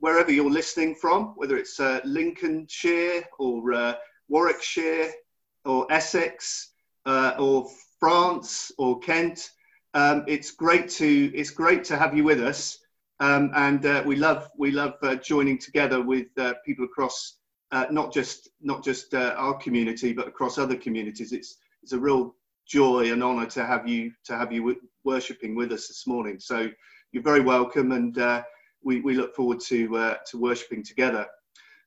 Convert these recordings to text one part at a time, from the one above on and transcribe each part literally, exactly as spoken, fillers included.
wherever you're listening from, whether it's uh, Lincolnshire or uh, Warwickshire or Essex uh, or France or Kent. Um, it's great to it's great to have you with us, um, and uh, we love we love uh, joining together with uh, people across uh, not just not just uh, our community but across other communities. It's it's a real joy and honour to have you to have you w- worshipping with us this morning. So you're very welcome, and uh, we we look forward to uh, to worshipping together.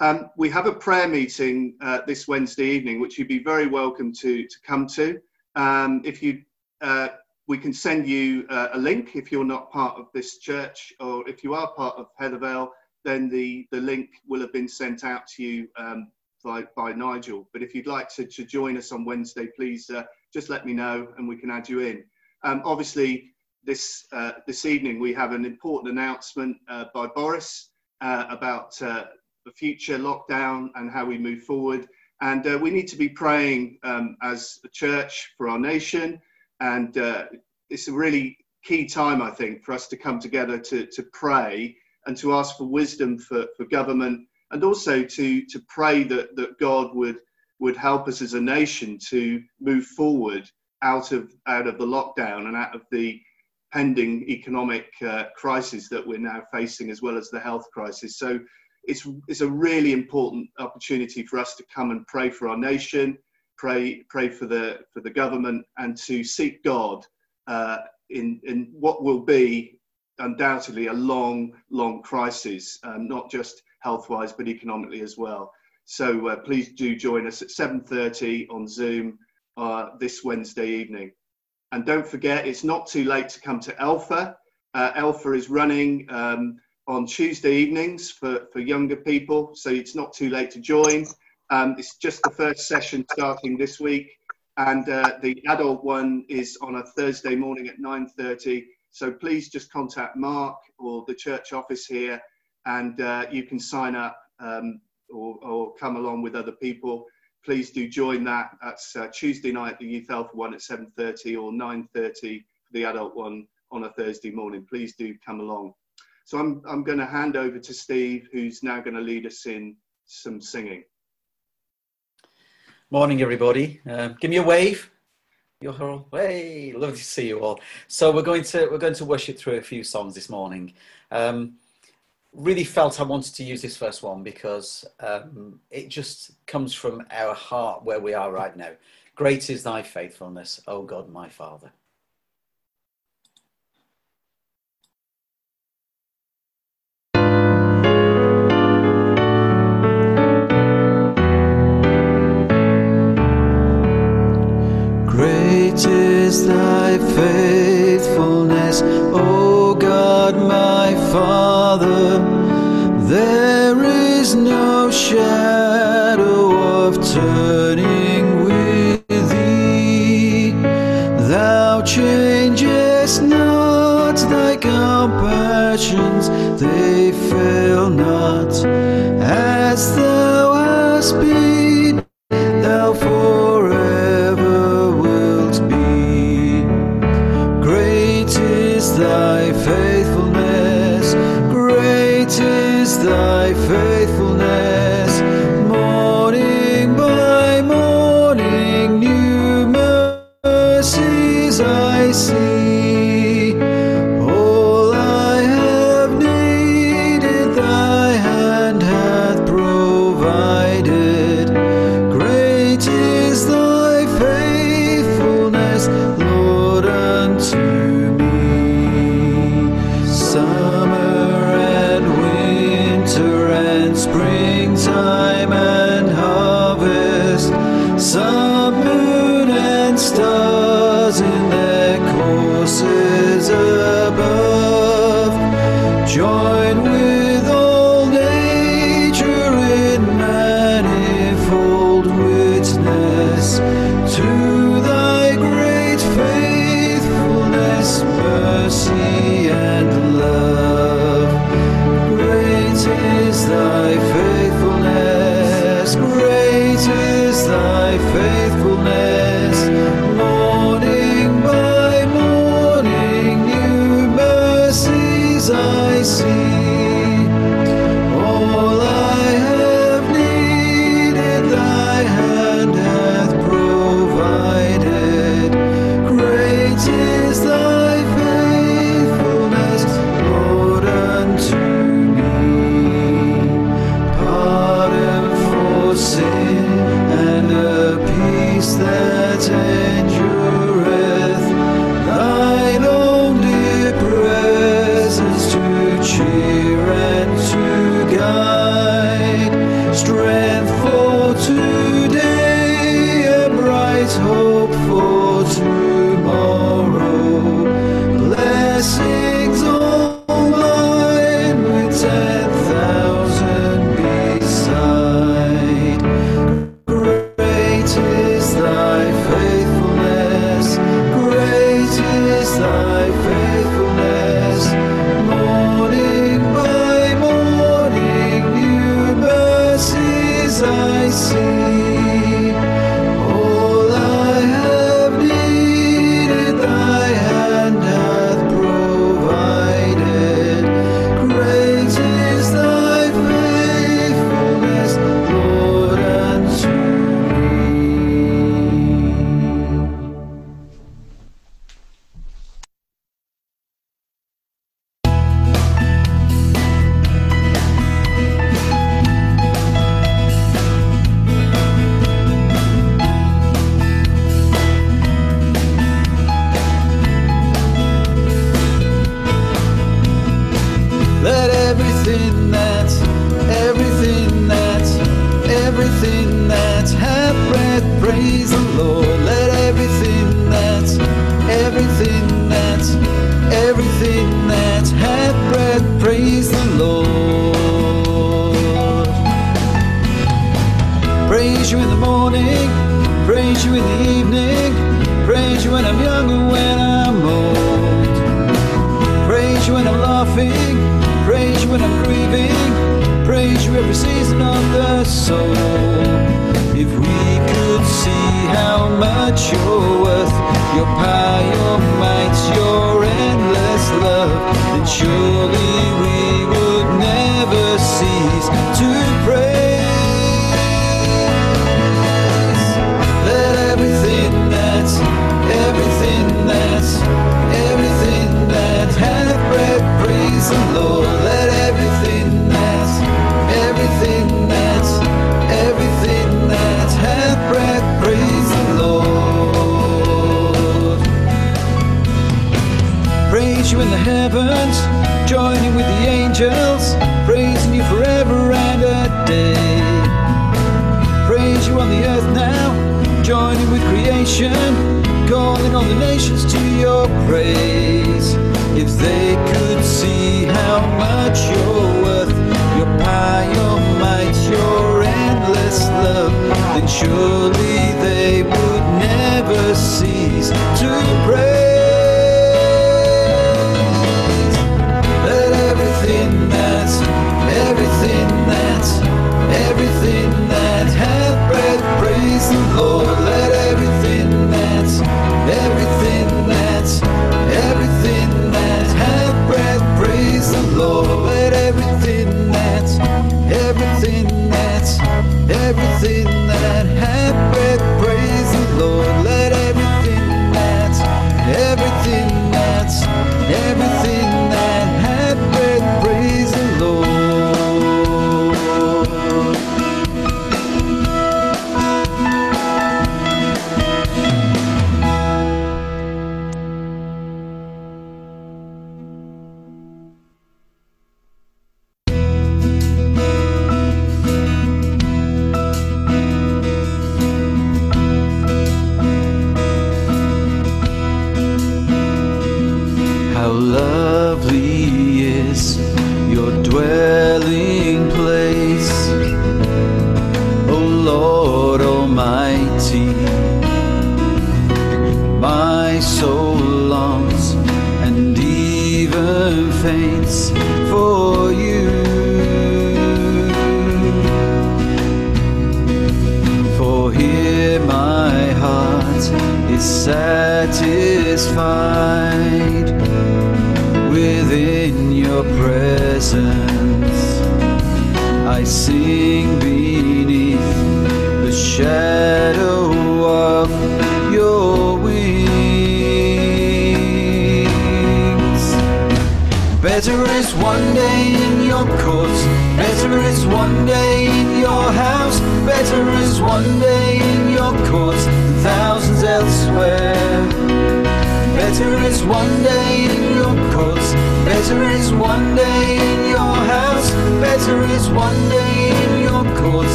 Um, we have a prayer meeting uh, this Wednesday evening, which you'd be very welcome to to come to. Um, if you uh, we can send you uh, a link if you're not part of this church, or if you are part of Heathervale, then the, the link will have been sent out to you um, by, by Nigel. But if you'd like to, to join us on Wednesday, please uh, just let me know and we can add you in. Um, obviously, this uh, this evening we have an important announcement uh, by Boris uh, about uh, the future lockdown and how we move forward. And uh, we need to be praying um, as a church for our nation. And uh, it's a really key time, I think, for us to come together to, to pray and to ask for wisdom for, for government, and also to, to pray that, that God would, would help us as a nation to move forward out of, out of the lockdown and out of the pending economic uh, crisis that we're now facing, as well as the health crisis. So it's, it's a really important opportunity for us to come and pray for our nation, Pray, pray for the for the government, and to seek God uh, in in what will be undoubtedly a long, long crisis, um, not just health-wise but economically as well. So uh, please do join us at seven thirty on Zoom uh, this Wednesday evening. And don't forget, it's not too late to come to Alpha. Uh, Alpha is running um, on Tuesday evenings for for younger people, so it's not too late to join. Um, it's just the first session starting this week, and uh, the adult one is on a Thursday morning at nine thirty. So please just contact Mark or the church office here, and uh, you can sign up um, or, or come along with other people. Please do join that. That's uh, Tuesday night, the Youth Alpha one at seven thirty, or nine thirty, the adult one on a Thursday morning. Please do come along. So I'm, I'm going to hand over to Steve, who's now going to lead us in some singing. Morning, everybody. Um, give me a wave. Your whole way. Lovely to see you all. So we're going to we're going to worship through a few songs this morning. Um, really felt I wanted to use this first one because um, it just comes from our heart where we are right now. Great is thy faithfulness, O God, my Father. Great is thy faithfulness, O God, my Father. There is no shadow of turning with thee. Thou changest not thy compassions, they fail not. As thou hast been, thou forever thy faithfulness, great is thy faithfulness, morning by morning new mercies I see. All I have needed thy hand hath provided, great is thy faithfulness, Lord, unto springtime and harvest, sun, moon and stars in their courses above, join with all nature in manifold witness to thy great faithfulness, mercy and love. Is thy faithfulness, great is thy faithfulness, morning by morning new mercies I see.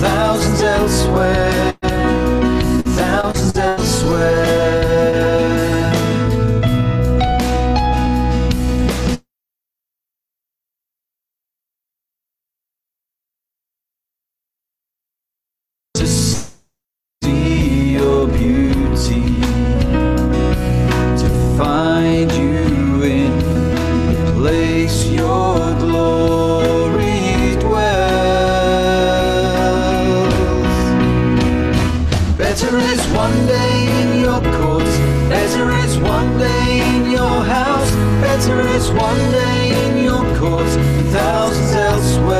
Thousands elsewhere, thousands elsewhere. one day in your courts and thousands elsewhere.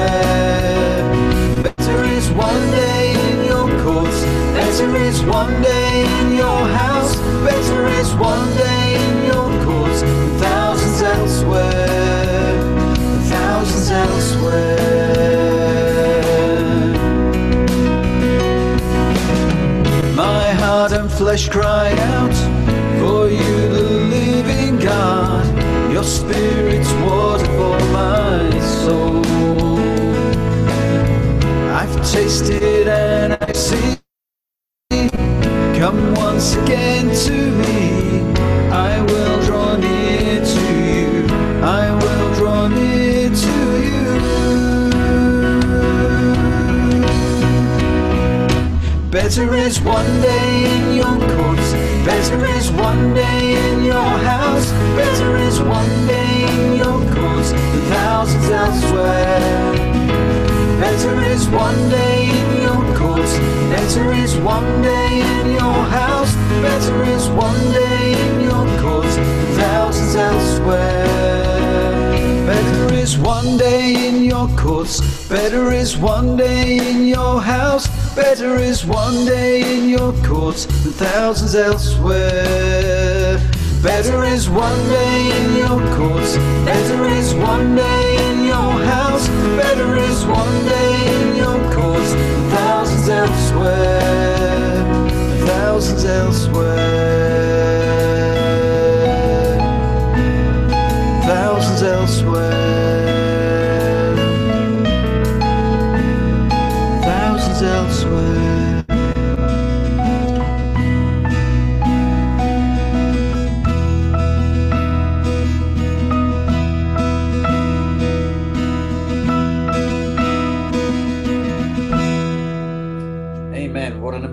Better is one day in your courts, better is one day in your house, better is one day in your courts and thousands elsewhere, and thousands elsewhere. My heart and flesh cry out for you, the living God. Your Spirit's water for my soul. I've tasted and I see. Come once again to me. I will draw near to you. I will draw near to you. Better is one day in your courts. Better is one day in your house, better is one day in your courts than thousands elsewhere. Better is one day in your courts, better is one day in your house, better is one day in your courts than thousands elsewhere. Better is one day in your courts, better is one day in your house, better is one day in your courts than thousands elsewhere. Better is one day in your courts, better is one day in your house, better is one day in your courts than thousands elsewhere, than thousands elsewhere, than thousands elsewhere.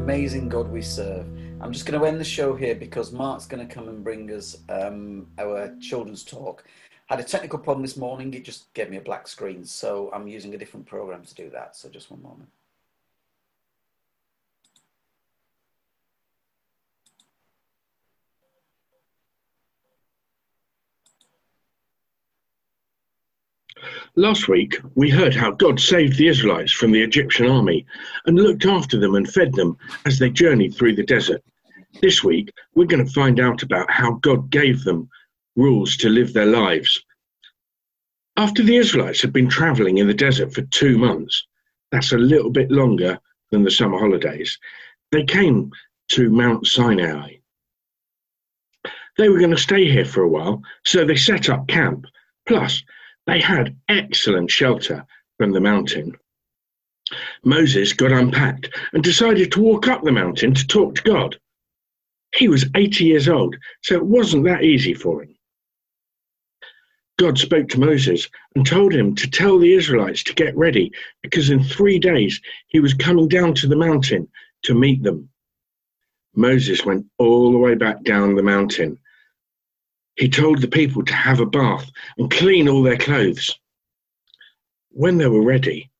Amazing God we serve. I'm just going to end the show here because Mark's going to come and bring us um, our children's talk. I had a technical problem this morning. It just gave me a black screen, so I'm using a different program to do that. So just one moment. Last week, we heard how God saved the Israelites from the Egyptian army and looked after them and fed them as they journeyed through the desert. This week, we're going to find out about how God gave them rules to live their lives. After the Israelites had been traveling in the desert for two months, that's a little bit longer than the summer holidays, they came to Mount Sinai. They were going to stay here for a while, so they set up camp. Plus, they had excellent shelter from the mountain. Moses got unpacked and decided to walk up the mountain to talk to God. He was eighty years old, so it wasn't that easy for him. God spoke to Moses and told him to tell the Israelites to get ready because in three days he was coming down to the mountain to meet them. Moses went all the way back down the mountain. He told the people to have a bath and clean all their clothes. When they were ready,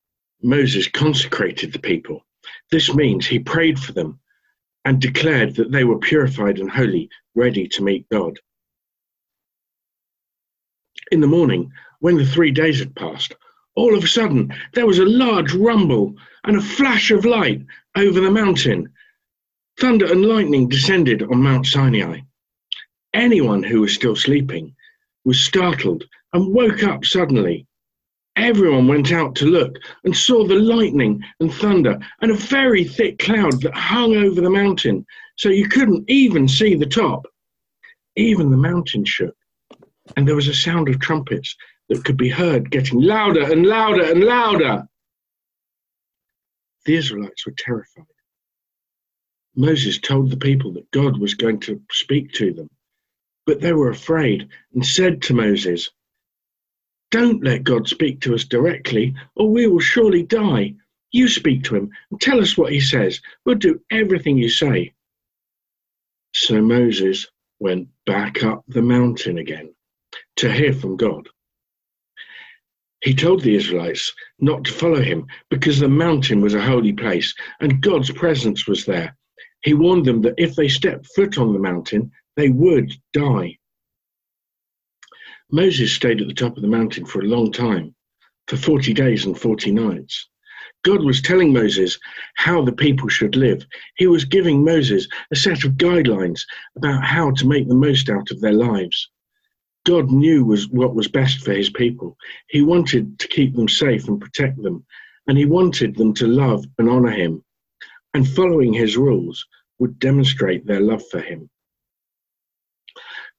Moses consecrated the people. This means he prayed for them and declared that they were purified and holy, ready to meet God. In the morning, when the three days had passed, all of a sudden there was a large rumble and a flash of light over the mountain. Thunder and lightning descended on Mount Sinai. Anyone who was still sleeping was startled and woke up suddenly. Everyone went out to look and saw the lightning and thunder and a very thick cloud that hung over the mountain, so you couldn't even see the top. Even the mountain shook, and there was a sound of trumpets that could be heard getting louder and louder and louder. The Israelites were terrified. Moses told the people that God was going to speak to them. But they were afraid and said to Moses, "Don't let God speak to us directly, or we will surely die. You speak to him and tell us what he says. We'll do everything you say." So Moses went back up the mountain again to hear from God. He told the Israelites not to follow him because the mountain was a holy place and God's presence was there. He warned them that if they stepped foot on the mountain, they would die. Moses stayed at the top of the mountain for a long time, for forty days and forty nights. God was telling Moses how the people should live. He was giving Moses a set of guidelines about how to make the most out of their lives. God knew was what was best for his people. He wanted to keep them safe and protect them, and he wanted them to love and honor him. And following his rules would demonstrate their love for him.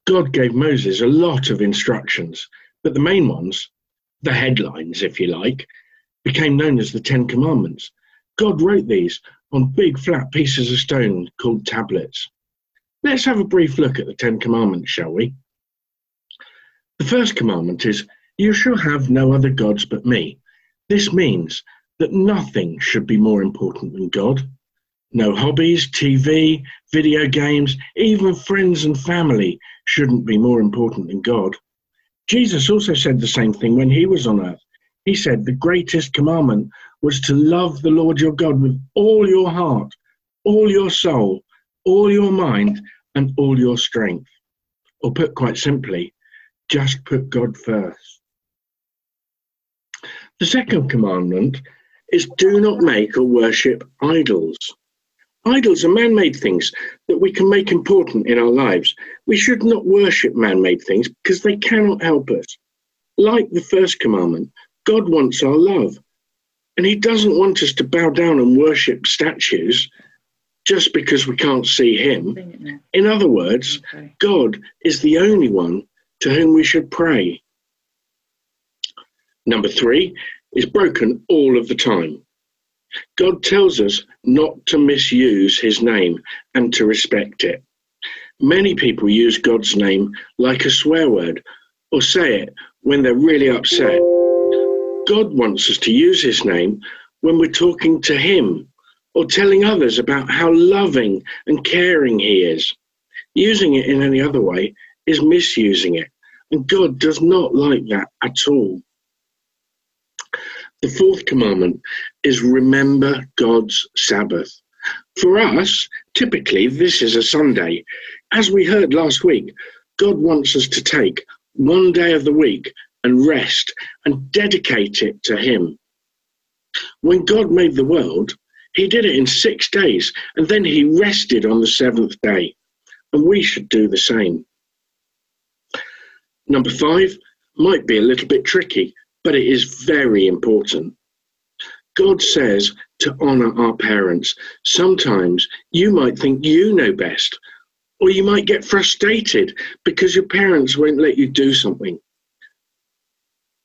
God gave Moses a lot of instructions, but the main ones, the headlines, if you like, became known as the Ten Commandments. God wrote these on big flat pieces of stone called tablets. Let's have a brief look at the Ten Commandments, shall we? The first commandment is, "You shall have no other gods but me." This means that nothing should be more important than God. No hobbies, T V, video games, even friends and family shouldn't be more important than God. Jesus also said the same thing when he was on earth. He said the greatest commandment was to love the Lord your God with all your heart, all your soul, all your mind, and all your strength. Or put quite simply, just put God first. The second commandment is do not make or worship idols. Idols are man-made things that we can make important in our lives. We should not worship man-made things because they cannot help us. Like the first commandment, God wants our love, and he doesn't want us to bow down and worship statues just because we can't see him. In other words, okay, God is the only one to whom we should pray. Number three is broken all of the time. God tells us not to misuse his name and to respect it. Many people use God's name like a swear word or say it when they're really upset. God wants us to use his name when we're talking to him or telling others about how loving and caring he is. Using it in any other way is misusing it, and God does not like that at all. The fourth commandment is remember God's Sabbath. For us, typically, this is a Sunday. As we heard last week, God wants us to take one day of the week and rest and dedicate it to him. When God made the world, he did it in six days, and then he rested on the seventh day. And we should do the same. Number five might be a little bit tricky, but it is very important. God says to honor our parents. Sometimes you might think you know best, or you might get frustrated because your parents won't let you do something.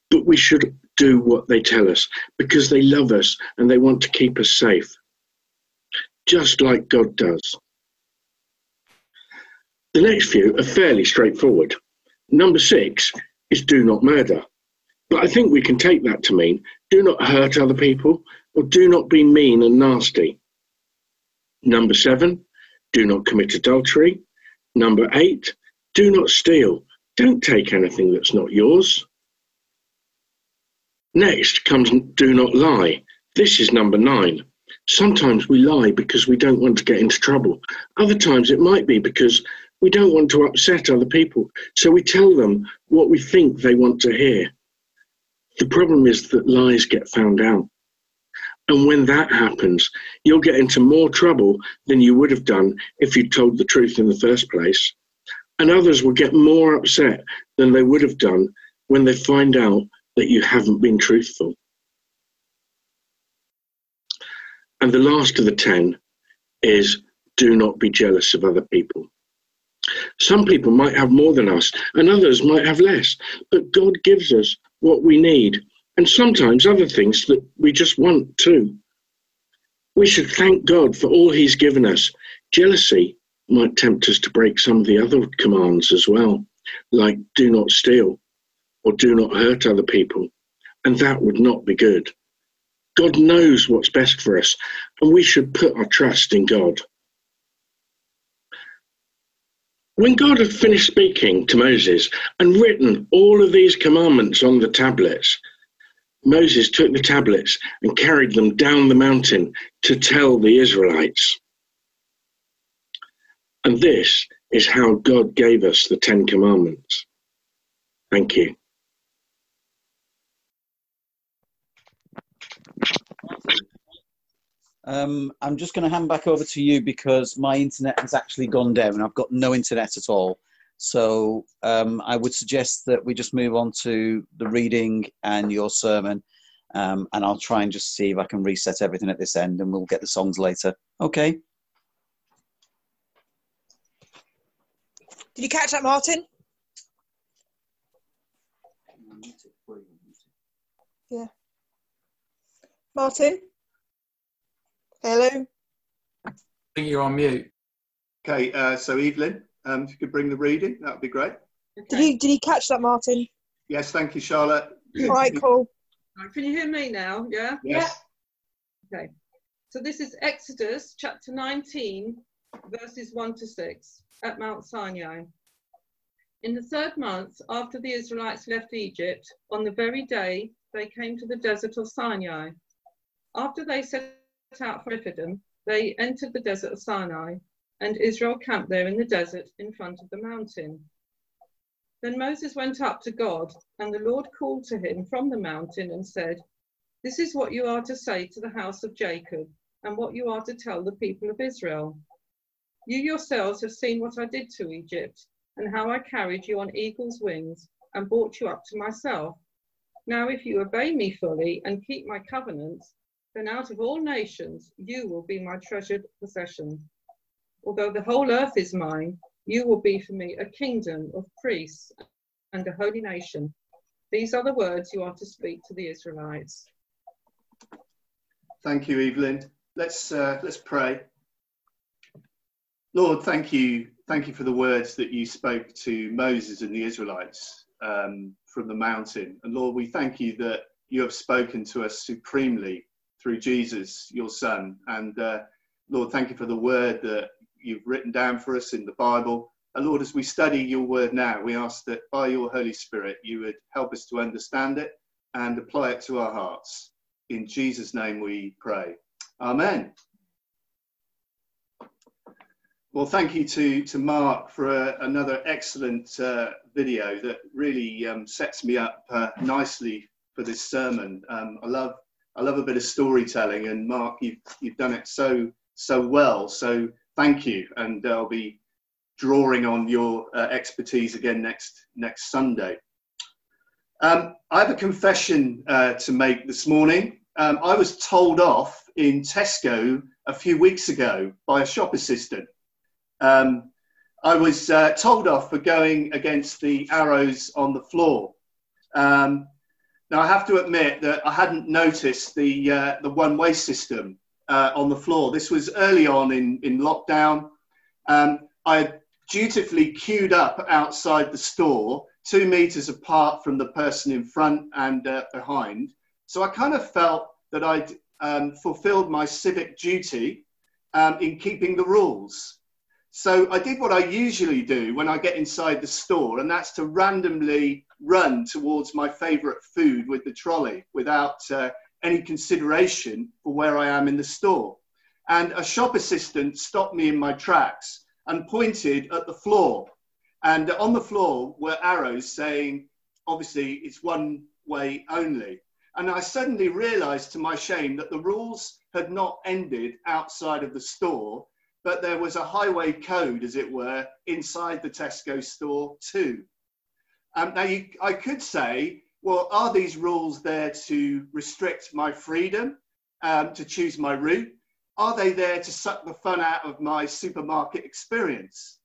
But we should do what they tell us because they love us and they want to keep us safe, just like God does. The next few are fairly straightforward. Number six is do not murder. But I think we can take that to mean do not hurt other people or do not be mean and nasty. Number seven, do not commit adultery. Number eight, do not steal. Don't take anything that's not yours. Next comes do not lie. This is number nine. Sometimes we lie because we don't want to get into trouble. Other times it might be because we don't want to upset other people, so we tell them what we think they want to hear. The problem is that lies get found out. And when that happens, you'll get into more trouble than you would have done if you'd told the truth in the first place. And others will get more upset than they would have done when they find out that you haven't been truthful. And the last of the ten is do not be jealous of other people. Some people might have more than us, and others might have less, but God gives us what we need, and sometimes other things that we just want too. We should thank God for all he's given us. Jealousy might tempt us to break some of the other commands as well, like do not steal or do not hurt other people, and that would not be good. God knows what's best for us, and we should put our trust in God. When God had finished speaking to Moses and written all of these commandments on the tablets, Moses took the tablets and carried them down the mountain to tell the Israelites. And this is how God gave us the Ten Commandments. Thank you. Um, I'm just going to hand back over to you because my internet has actually gone down. I've got no internet at all. So um, I would suggest that we just move on to the reading and your sermon. Um, and I'll try and just see if I can reset everything at this end and we'll get the songs later. Okay. Did you catch that, Martin? Yeah. Martin? Hello? I think you're on mute. Okay, uh, so Evelyn, um, if you could bring the reading, that would be great. Okay. Did you, did you catch that, Martin? Yes, thank you, Charlotte. All right, cool. Can you hear me now? Yeah? Yes. Yeah. Okay. So this is Exodus chapter nineteen, verses one to six, at Mount Sinai. In the third month after the Israelites left Egypt, on the very day they came to the desert of Sinai. After they set out for Rephidim, they entered the desert of Sinai, and Israel camped there in the desert in front of the mountain. Then Moses went up to God, and the Lord called to him from the mountain and said, "This is what you are to say to the house of Jacob, and what you are to tell the people of Israel. You yourselves have seen what I did to Egypt, and how I carried you on eagle's wings and brought you up to myself. Now if you obey me fully and keep my covenants, then out of all nations you will be my treasured possession. Although the whole earth is mine, you will be for me a kingdom of priests and a holy nation. These are the words you are to speak to the Israelites." Thank you, Evelyn. Let's, uh, let's pray. Lord, thank you. Thank you for the words that you spoke to Moses and the Israelites um, from the mountain. And Lord, we thank you that you have spoken to us supremely through Jesus, your son. And uh, Lord, thank you for the word that you've written down for us in the Bible. And Lord, as we study your word now, we ask that by your Holy Spirit, you would help us to understand it and apply it to our hearts. In Jesus' name we pray. Amen. Well, thank you to, to Mark for uh, another excellent uh, video that really um, sets me up uh, nicely for this sermon. Um, I love I love a bit of storytelling, and Mark, you've, you've done it so, so well. So thank you, and I'll be drawing on your uh, expertise again next, next Sunday. Um, I have a confession uh, to make this morning. Um, I was told off in Tesco a few weeks ago by a shop assistant. Um, I was uh, told off for going against the arrows on the floor. Um, now, I have to admit that I hadn't noticed the, uh, the one-way system uh, on the floor. This was early on in, in lockdown. Um, I dutifully queued up outside the store, two metres apart from the person in front and uh, behind. So I kind of felt that I'd um, fulfilled my civic duty um, in keeping the rules. So I did what I usually do when I get inside the store, and that's to randomly run towards my favourite food with the trolley without uh, any consideration for where I am in the store. And a shop assistant stopped me in my tracks and pointed at the floor. And on the floor were arrows saying, obviously, it's one way only. And I suddenly realised to my shame that the rules had not ended outside of the store, but there was a highway code, as it were, inside the Tesco store too. Um, now, you, I could say, well, are these rules there to restrict my freedom, um, to choose my route? Are they there to suck the fun out of my supermarket experience?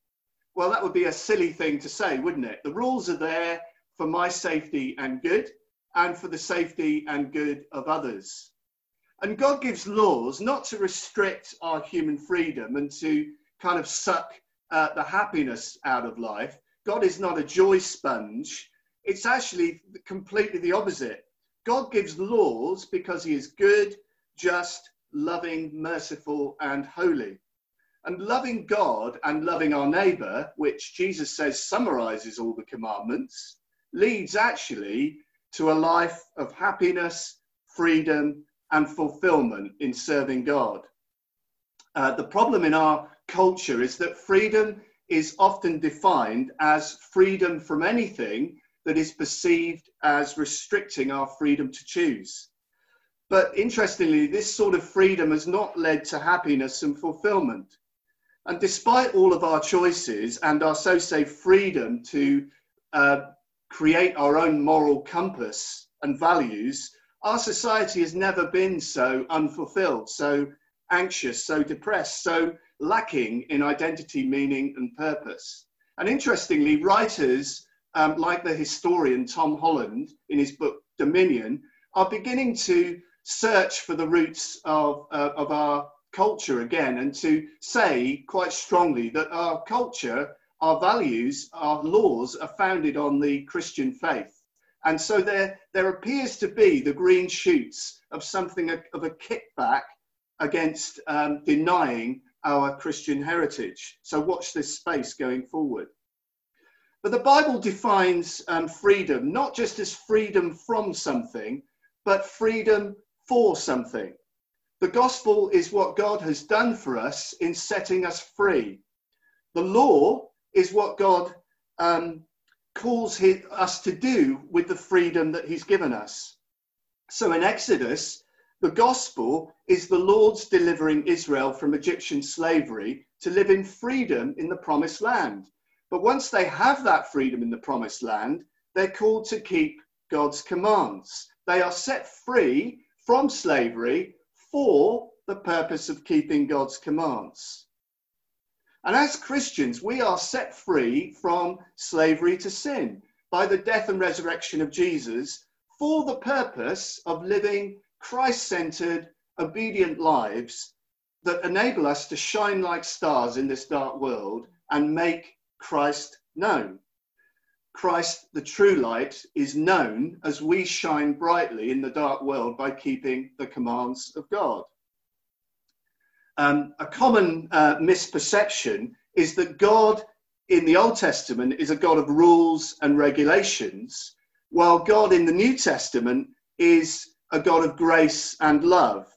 Well, that would be a silly thing to say, wouldn't it? The rules are there for my safety and good, and for the safety and good of others. And God gives laws not to restrict our human freedom and to kind of suck uh, the happiness out of life. God is not a joy sponge. It's actually completely the opposite. God gives laws because he is good, just, loving, merciful, and holy. And loving God and loving our neighbour, which Jesus says summarises all the commandments, leads actually to a life of happiness, freedom, and fulfillment in serving God. Uh, the problem in our culture is that freedom is often defined as freedom from anything that is perceived as restricting our freedom to choose. But interestingly, this sort of freedom has not led to happiness and fulfillment. And despite all of our choices and our so-say freedom to uh, create our own moral compass and values, our society has never been so unfulfilled, so anxious, so depressed, so lacking in identity, meaning, and purpose. And interestingly, writers um, like the historian Tom Holland in his book Dominion are beginning to search for the roots of, uh, of our culture again, and to say quite strongly that our culture, our values, our laws are founded on the Christian faith. And so there, there appears to be the green shoots of something of a kickback against um, denying our Christian heritage. So watch this space going forward. But the Bible defines um, freedom not just as freedom from something, but freedom for something. The gospel is what God has done for us in setting us free. The law is what God um, calls his, us to do with the freedom that he's given us. So in Exodus, the gospel is the Lord's delivering Israel from Egyptian slavery to live in freedom in the promised land. But once they have that freedom in the promised land, they're called to keep God's commands. They are set free from slavery for the purpose of keeping God's commands. And as Christians, we are set free from slavery to sin by the death and resurrection of Jesus for the purpose of living Christ-centered, obedient lives that enable us to shine like stars in this dark world and make Christ known. Christ, the true light, is known as we shine brightly in the dark world by keeping the commands of God. Um, a common uh, misperception is that God in the Old Testament is a God of rules and regulations, while God in the New Testament is a God of grace and love.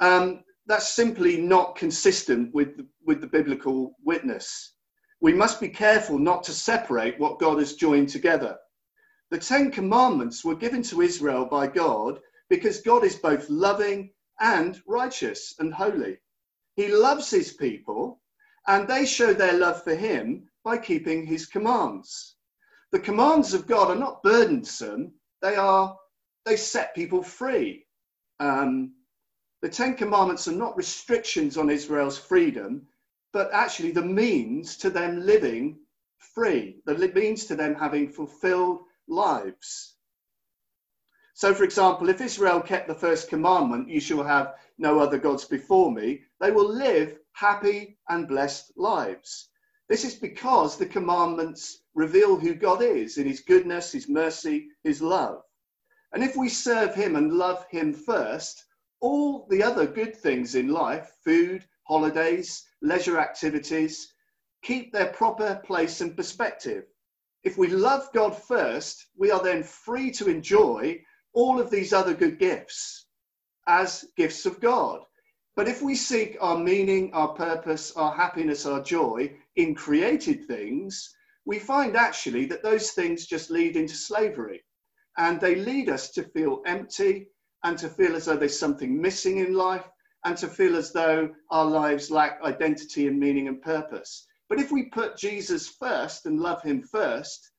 Um, that's simply not consistent with, with the biblical witness. We must be careful not to separate what God has joined together. The Ten Commandments were given to Israel by God because God is both loving and righteous and holy. He loves his people, and they show their love for him by keeping his commands. The commands of God are not burdensome. They are, they set people free. Um, the Ten Commandments are not restrictions on Israel's freedom, but actually the means to them living free, the means to them having fulfilled lives. So, for example, if Israel kept the first commandment, you shall have no other gods before me, they will live happy and blessed lives. This is because the commandments reveal who God is in his goodness, his mercy, his love. And if we serve him and love him first, all the other good things in life, food, holidays, leisure activities, keep their proper place and perspective. If we love God first, we are then free to enjoy all of these other good gifts as gifts of God. But if we seek our meaning, our purpose, our happiness, our joy in created things, we find actually that those things just lead into slavery, and they lead us to feel empty and to feel as though there's something missing in life and to feel as though our lives lack identity and meaning and purpose. But if we put Jesus first and love him first,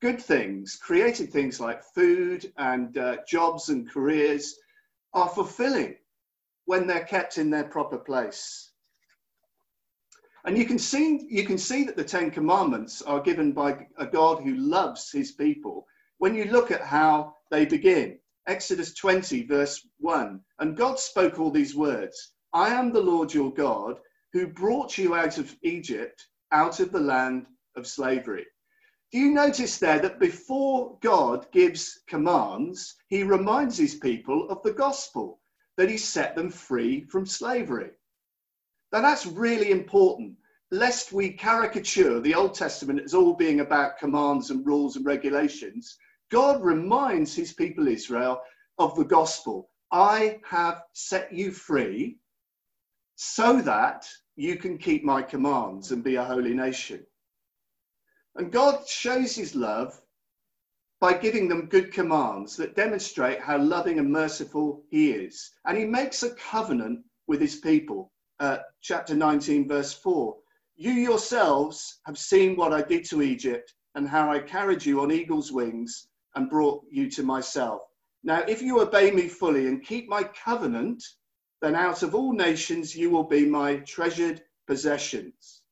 good things, created things like food and uh, jobs and careers are fulfilling when they're kept in their proper place. And you can see, you can see that the Ten Commandments are given by a God who loves his people when you look at how they begin. Exodus twenty, verse one, and God spoke all these words, I am the Lord your God who brought you out of Egypt, out of the land of slavery. Do you notice there that before God gives commands, he reminds his people of the gospel, that he set them free from slavery. Now that's really important, lest we caricature the Old Testament as all being about commands and rules and regulations. God reminds his people Israel of the gospel. I have set you free so that you can keep my commands and be a holy nation. And God shows his love by giving them good commands that demonstrate how loving and merciful he is. And he makes a covenant with his people. Uh, chapter nineteen, verse four. You yourselves have seen what I did to Egypt and how I carried you on eagle's wings and brought you to myself. Now, if you obey me fully and keep my covenant, then out of all nations, you will be my treasured possessions.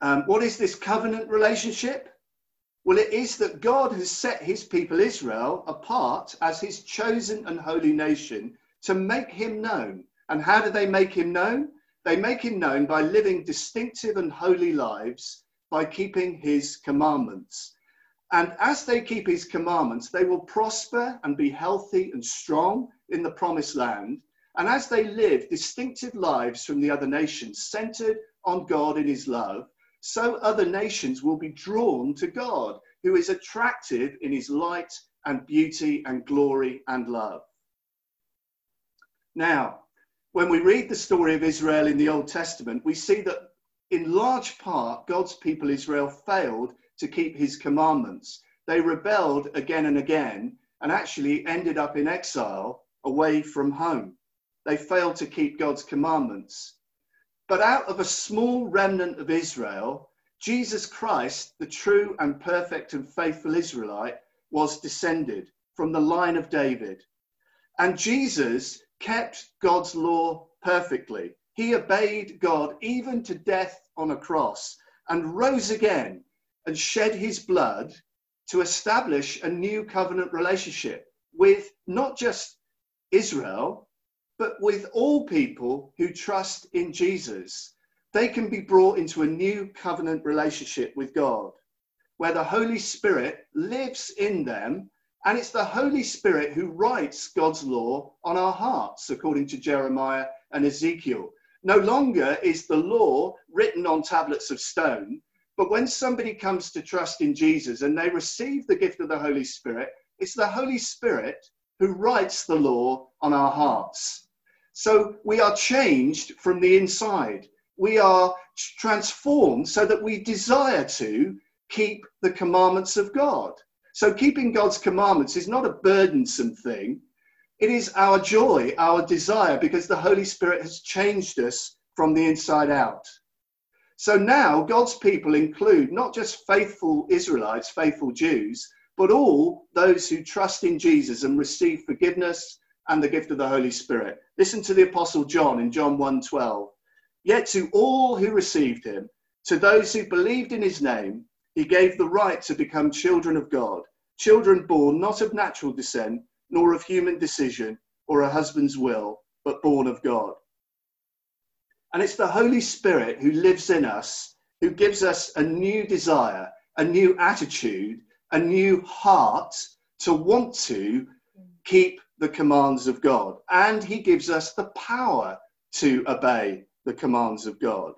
Um, what is this covenant relationship? Well, it is that God has set his people Israel apart as his chosen and holy nation to make him known. And how do they make him known? They make him known by living distinctive and holy lives, by keeping his commandments. And as they keep his commandments, they will prosper and be healthy and strong in the promised land. And as they live distinctive lives from the other nations, centered on God in his love, so other nations will be drawn to God, who is attractive in his light and beauty and glory and love. Now, when we read the story of Israel in the Old Testament, we see that in large part, God's people Israel failed to keep his commandments. They rebelled again and again and actually ended up in exile away from home. They failed to keep God's commandments. But out of a small remnant of Israel, Jesus Christ, the true and perfect and faithful Israelite, was descended from the line of David. And Jesus kept God's law perfectly. He obeyed God even to death on a cross and rose again and shed his blood to establish a new covenant relationship with not just Israel, but with all people who trust in Jesus. They can be brought into a new covenant relationship with God, where the Holy Spirit lives in them, and it's the Holy Spirit who writes God's law on our hearts, according to Jeremiah and Ezekiel. No longer is the law written on tablets of stone, but when somebody comes to trust in Jesus and they receive the gift of the Holy Spirit, it's the Holy Spirit who writes the law on our hearts. So we are changed from the inside. We are transformed so that we desire to keep the commandments of God. So keeping God's commandments is not a burdensome thing. It is our joy, our desire, because the Holy Spirit has changed us from the inside out. So now God's people include not just faithful Israelites, faithful Jews, but all those who trust in Jesus and receive forgiveness and the gift of the Holy Spirit. Listen to the Apostle John in John one twelve. Yet to all who received him, to those who believed in his name, he gave the right to become children of God, children born not of natural descent, nor of human decision or a husband's will, but born of God. And it's the Holy Spirit who lives in us, who gives us a new desire, a new attitude, a new heart to want to keep the commands of God. And he gives us the power to obey the commands of God.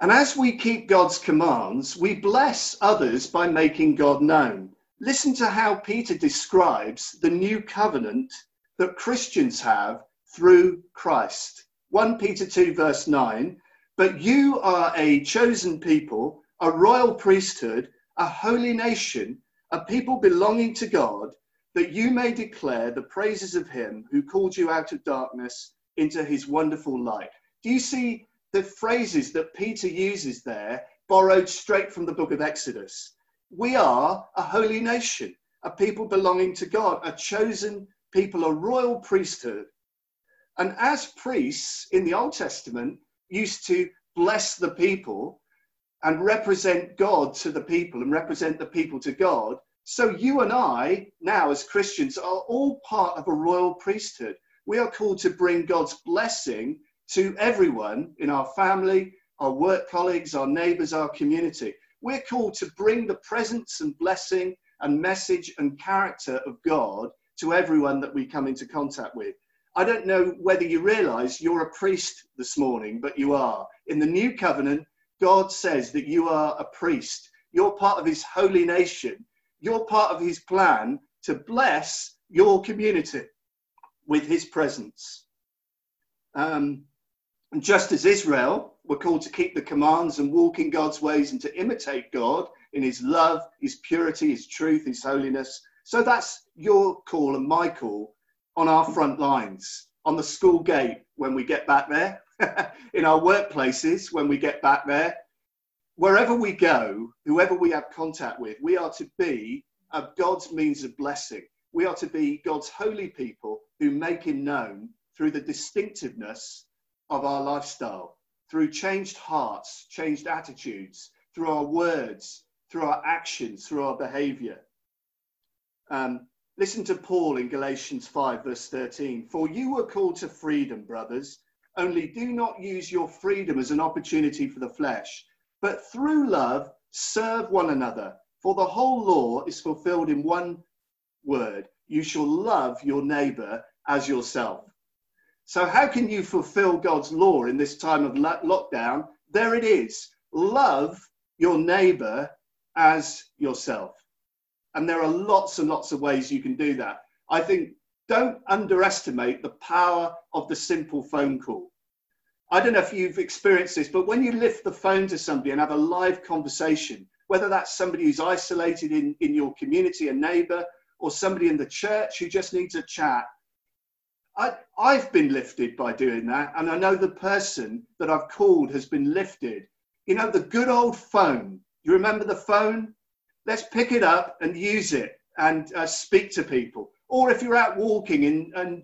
And as we keep God's commands, we bless others by making God known. Listen to how Peter describes the new covenant that Christians have through Christ. First Peter two verse nine, but you are a chosen people, a royal priesthood, a holy nation, a people belonging to God, that you may declare the praises of him who called you out of darkness into his wonderful light. Do you see the phrases that Peter uses there, borrowed straight from the book of Exodus? We are a holy nation, a people belonging to God, a chosen people, a royal priesthood. And as priests in the Old Testament used to bless the people and represent God to the people and represent the people to God, so you and I now as Christians are all part of a royal priesthood. We are called to bring God's blessing to everyone in our family, our work colleagues, our neighbours, our community. We're called to bring the presence and blessing and message and character of God to everyone that we come into contact with. I don't know whether you realise you're a priest this morning, but you are. In the new covenant, God says that you are a priest. You're part of his holy nation. You're part of his plan to bless your community with his presence. Um, and just as Israel were called to keep the commands and walk in God's ways and to imitate God in his love, his purity, his truth, his holiness. So that's your call and my call on our front lines, on the school gate when we get back there, in our workplaces when we get back there. Wherever we go, whoever we have contact with, we are to be of God's means of blessing. We are to be God's holy people who make him known through the distinctiveness of our lifestyle, through changed hearts, changed attitudes, through our words, through our actions, through our behavior. Um, listen to Paul in Galatians five, verse thirteen. For you were called to freedom, brothers, only do not use your freedom as an opportunity for the flesh, but through love, serve one another. For the whole law is fulfilled in one word. You shall love your neighbor as yourself. So how can you fulfill God's law in this time of lockdown? There it is. Love your neighbor as yourself. And there are lots and lots of ways you can do that. I think don't underestimate the power of the simple phone call. I don't know if you've experienced this, but when you lift the phone to somebody and have a live conversation, whether that's somebody who's isolated in, in your community, a neighbour, or somebody in the church who just needs a chat, I, I've been lifted by doing that. And I know the person that I've called has been lifted. You know, the good old phone. You remember the phone? Let's pick it up and use it and uh, speak to people. Or if you're out walking and, and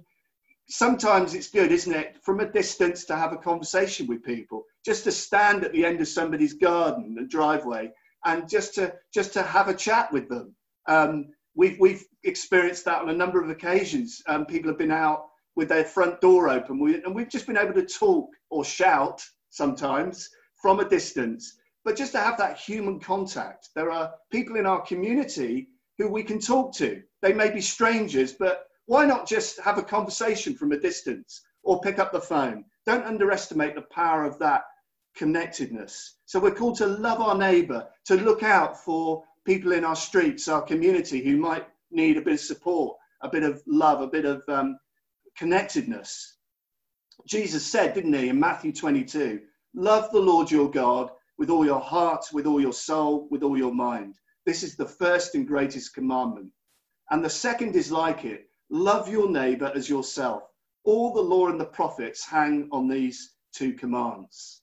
sometimes it's good, isn't it, from a distance to have a conversation with people, just to stand at the end of somebody's garden and driveway and just to just to have a chat with them. Um, we've, we've experienced that on a number of occasions. Um, people have been out with their front door open we, and we've just been able to talk or shout sometimes from a distance, but just to have that human contact. There are people in our community who we can talk to. They may be strangers, but why not just have a conversation from a distance or pick up the phone? Don't underestimate the power of that connectedness. So we're called to love our neighbour, to look out for people in our streets, our community, who might need a bit of support, a bit of love, a bit of um, connectedness. Jesus said, didn't he, in Matthew twenty-two, love the Lord your God with all your heart, with all your soul, with all your mind. This is the first and greatest commandment. And the second is like it, love your neighbour as yourself. All the law and the prophets hang on these two commands.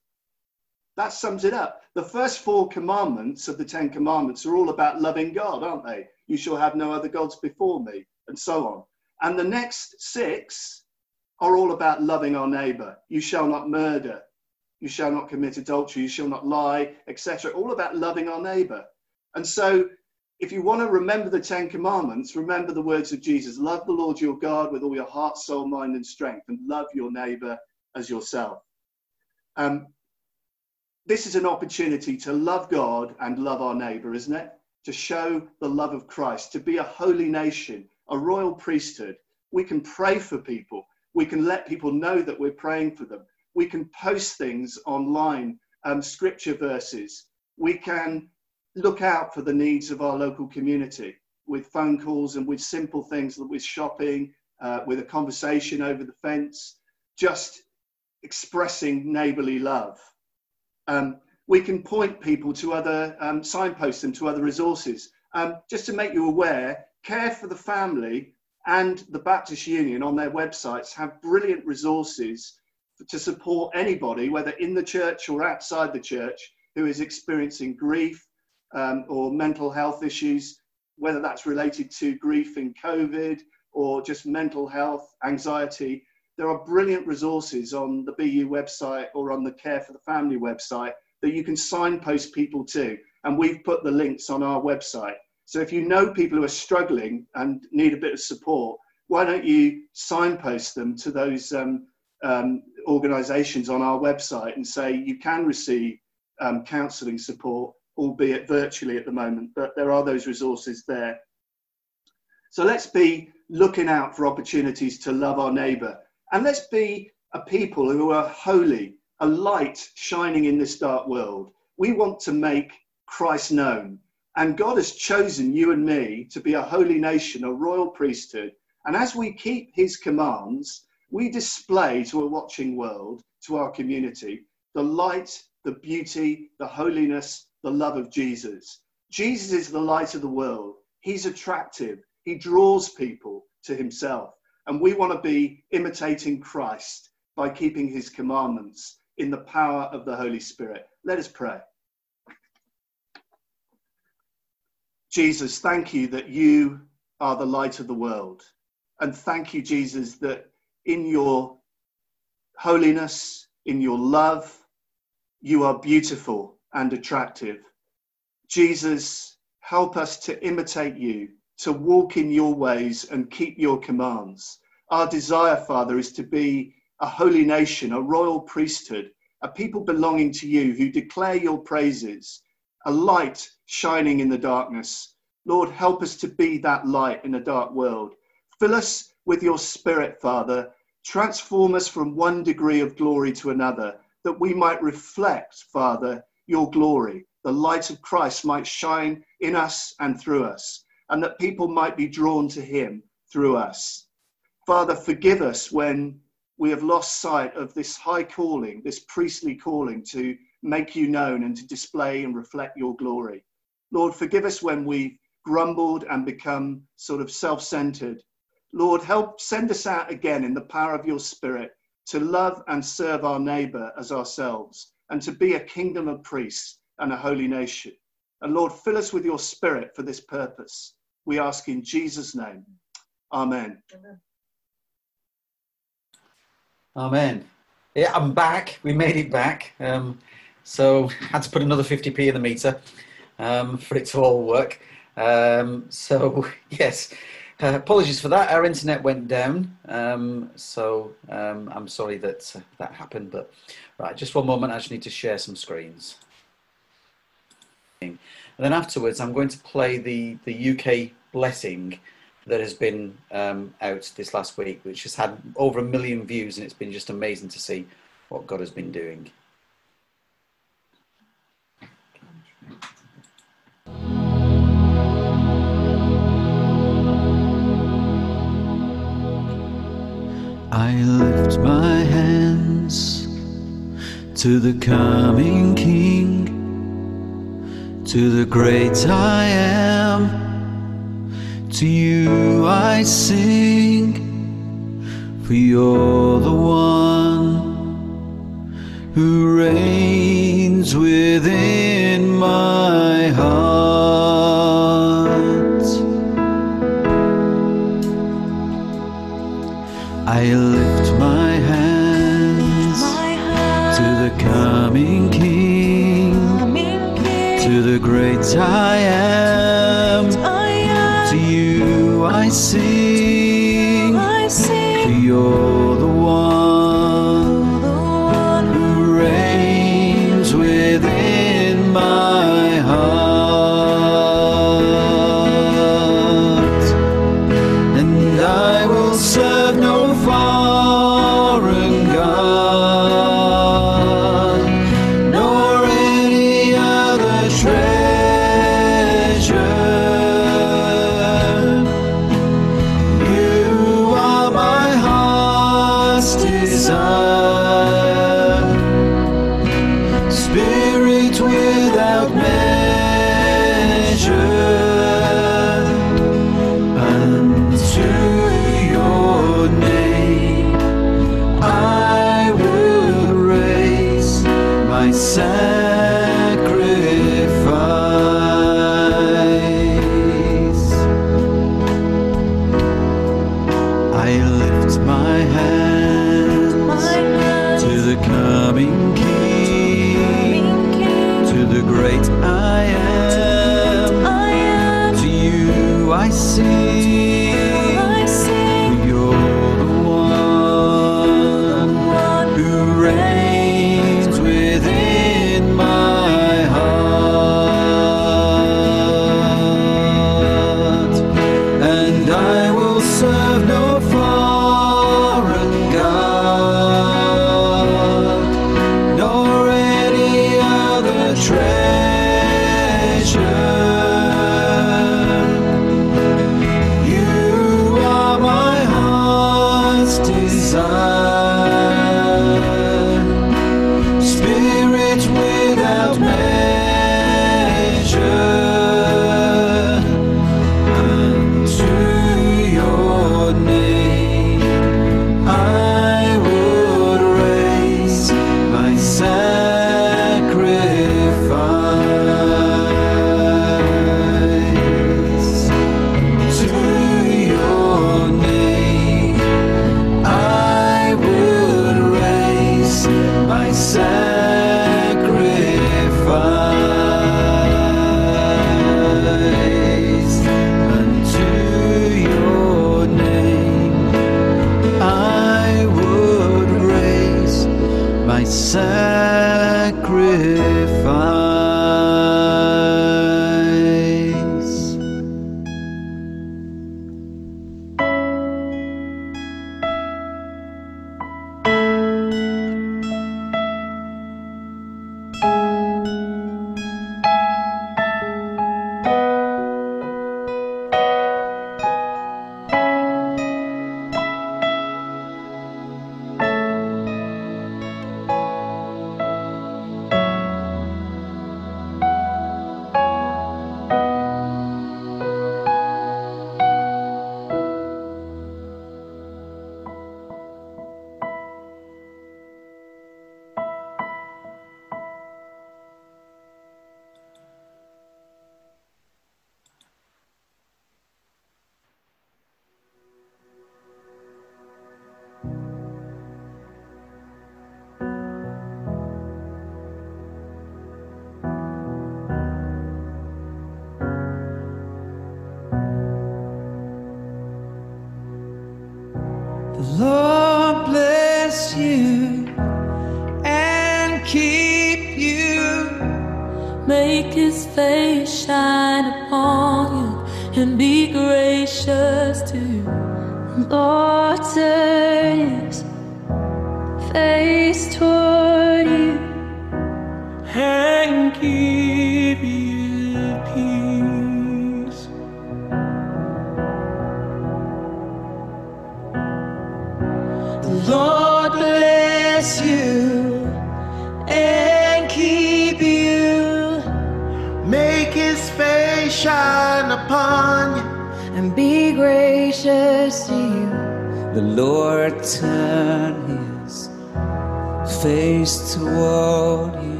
That sums it up. The first four commandments of the Ten Commandments are all about loving God, aren't they? You shall have no other gods before me, and so on. And the next six are all about loving our neighbour. You shall not murder. You shall not commit adultery. You shall not lie, et cetera. All about loving our neighbour. And so if you want to remember the Ten Commandments, remember the words of Jesus. Love the Lord your God with all your heart, soul, mind, and strength, and love your neighbour as yourself. Um, This is an opportunity to love God and love our neighbour, isn't it? To show the love of Christ, to be a holy nation, a royal priesthood. We can pray for people. We can let people know that we're praying for them. We can post things online, um, scripture verses. We can look out for the needs of our local community with phone calls and with simple things, with shopping, uh, with a conversation over the fence, just expressing neighbourly love. Um, we can point people to other, um, signpost them to other resources. Um, just to make you aware, Care for the Family and the Baptist Union on their websites have brilliant resources to support anybody, whether in the church or outside the church, who is experiencing grief um, or mental health issues, whether that's related to grief in COVID or just mental health, anxiety. There are brilliant resources on the B U website or on the Care for the Family website that you can signpost people to. And we've put the links on our website. So if you know people who are struggling and need a bit of support, why don't you signpost them to those um, um, organisations on our website and say you can receive um, counselling support, albeit virtually at the moment, but there are those resources there. So let's be looking out for opportunities to love our neighbour. And let's be a people who are holy, a light shining in this dark world. We want to make Christ known. And God has chosen you and me to be a holy nation, a royal priesthood. And as we keep his commands, we display to a watching world, to our community, the light, the beauty, the holiness, the love of Jesus. Jesus is the light of the world. He's attractive. He draws people to himself. And we want to be imitating Christ by keeping his commandments in the power of the Holy Spirit. Let us pray. Jesus, thank you that you are the light of the world. And thank you, Jesus, that in your holiness, in your love, you are beautiful and attractive. Jesus, help us to imitate you, to walk in your ways and keep your commands. Our desire, Father, is to be a holy nation, a royal priesthood, a people belonging to you who declare your praises, a light shining in the darkness. Lord, help us to be that light in a dark world. Fill us with your Spirit, Father. Transform us from one degree of glory to another, that we might reflect, Father, your glory. The light of Christ might shine in us and through us, and that people might be drawn to him through us. Father, forgive us when we have lost sight of this high calling, this priestly calling to make you known and to display and reflect your glory. Lord, forgive us when we've grumbled and become sort of self-centered. Lord, help send us out again in the power of your Spirit to love and serve our neighbor as ourselves, and to be a kingdom of priests and a holy nation. And Lord, fill us with your Spirit for this purpose. We ask in Jesus' name. Amen. Amen. Amen. Yeah, I'm back. We made it back. Um, so had to put another fifty p in the meter um, for it to all work. Um, so yes, uh, apologies for that. Our internet went down. Um, so um, I'm sorry that uh, that happened. But right, just one moment. I just need to share some screens. And then afterwards, I'm going to play the, the U K blessing that has been um, out this last week, which has had over a million views, and it's been just amazing to see what God has been doing. I lift my hands to the coming King, to the great I am, to you I sing, for you're the one who reigns within my heart. I lift my hands, my hands to the coming King, to the great I am, I am. To you I sing, I sing. For you're the one, the one who reigns within my heart, and I will serve no foreign God. Treasure, sacrifice.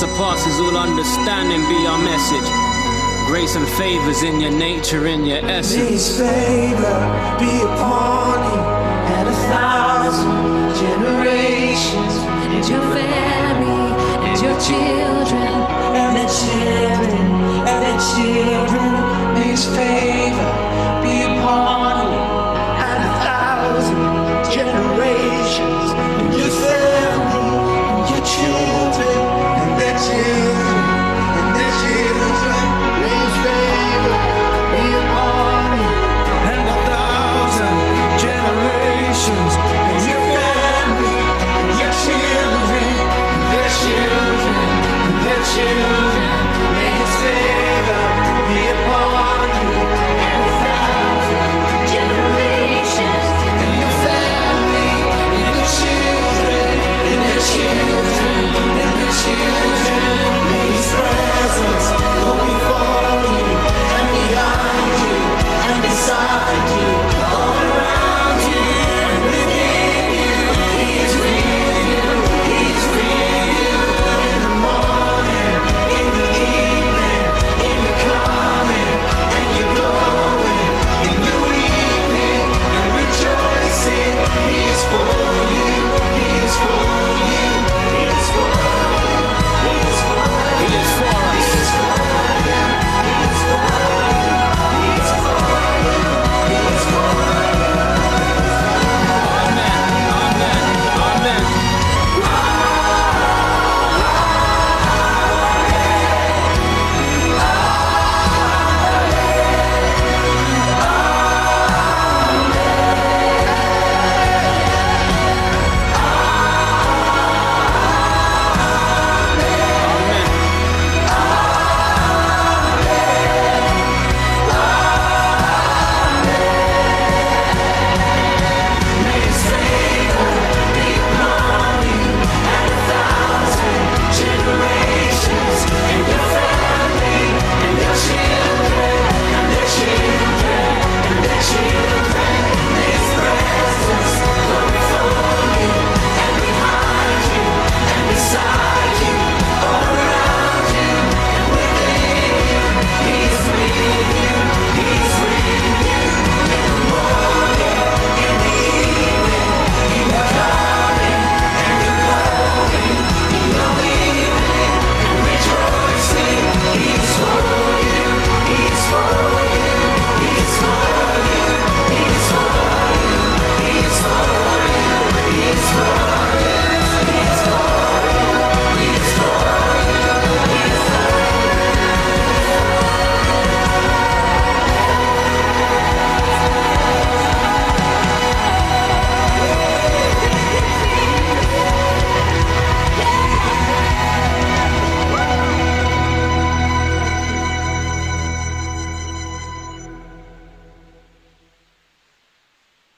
Surpasses all understanding be our message. Grace and favors in your nature, in your essence. His favor be upon you and a thousand generations, and your family and your children.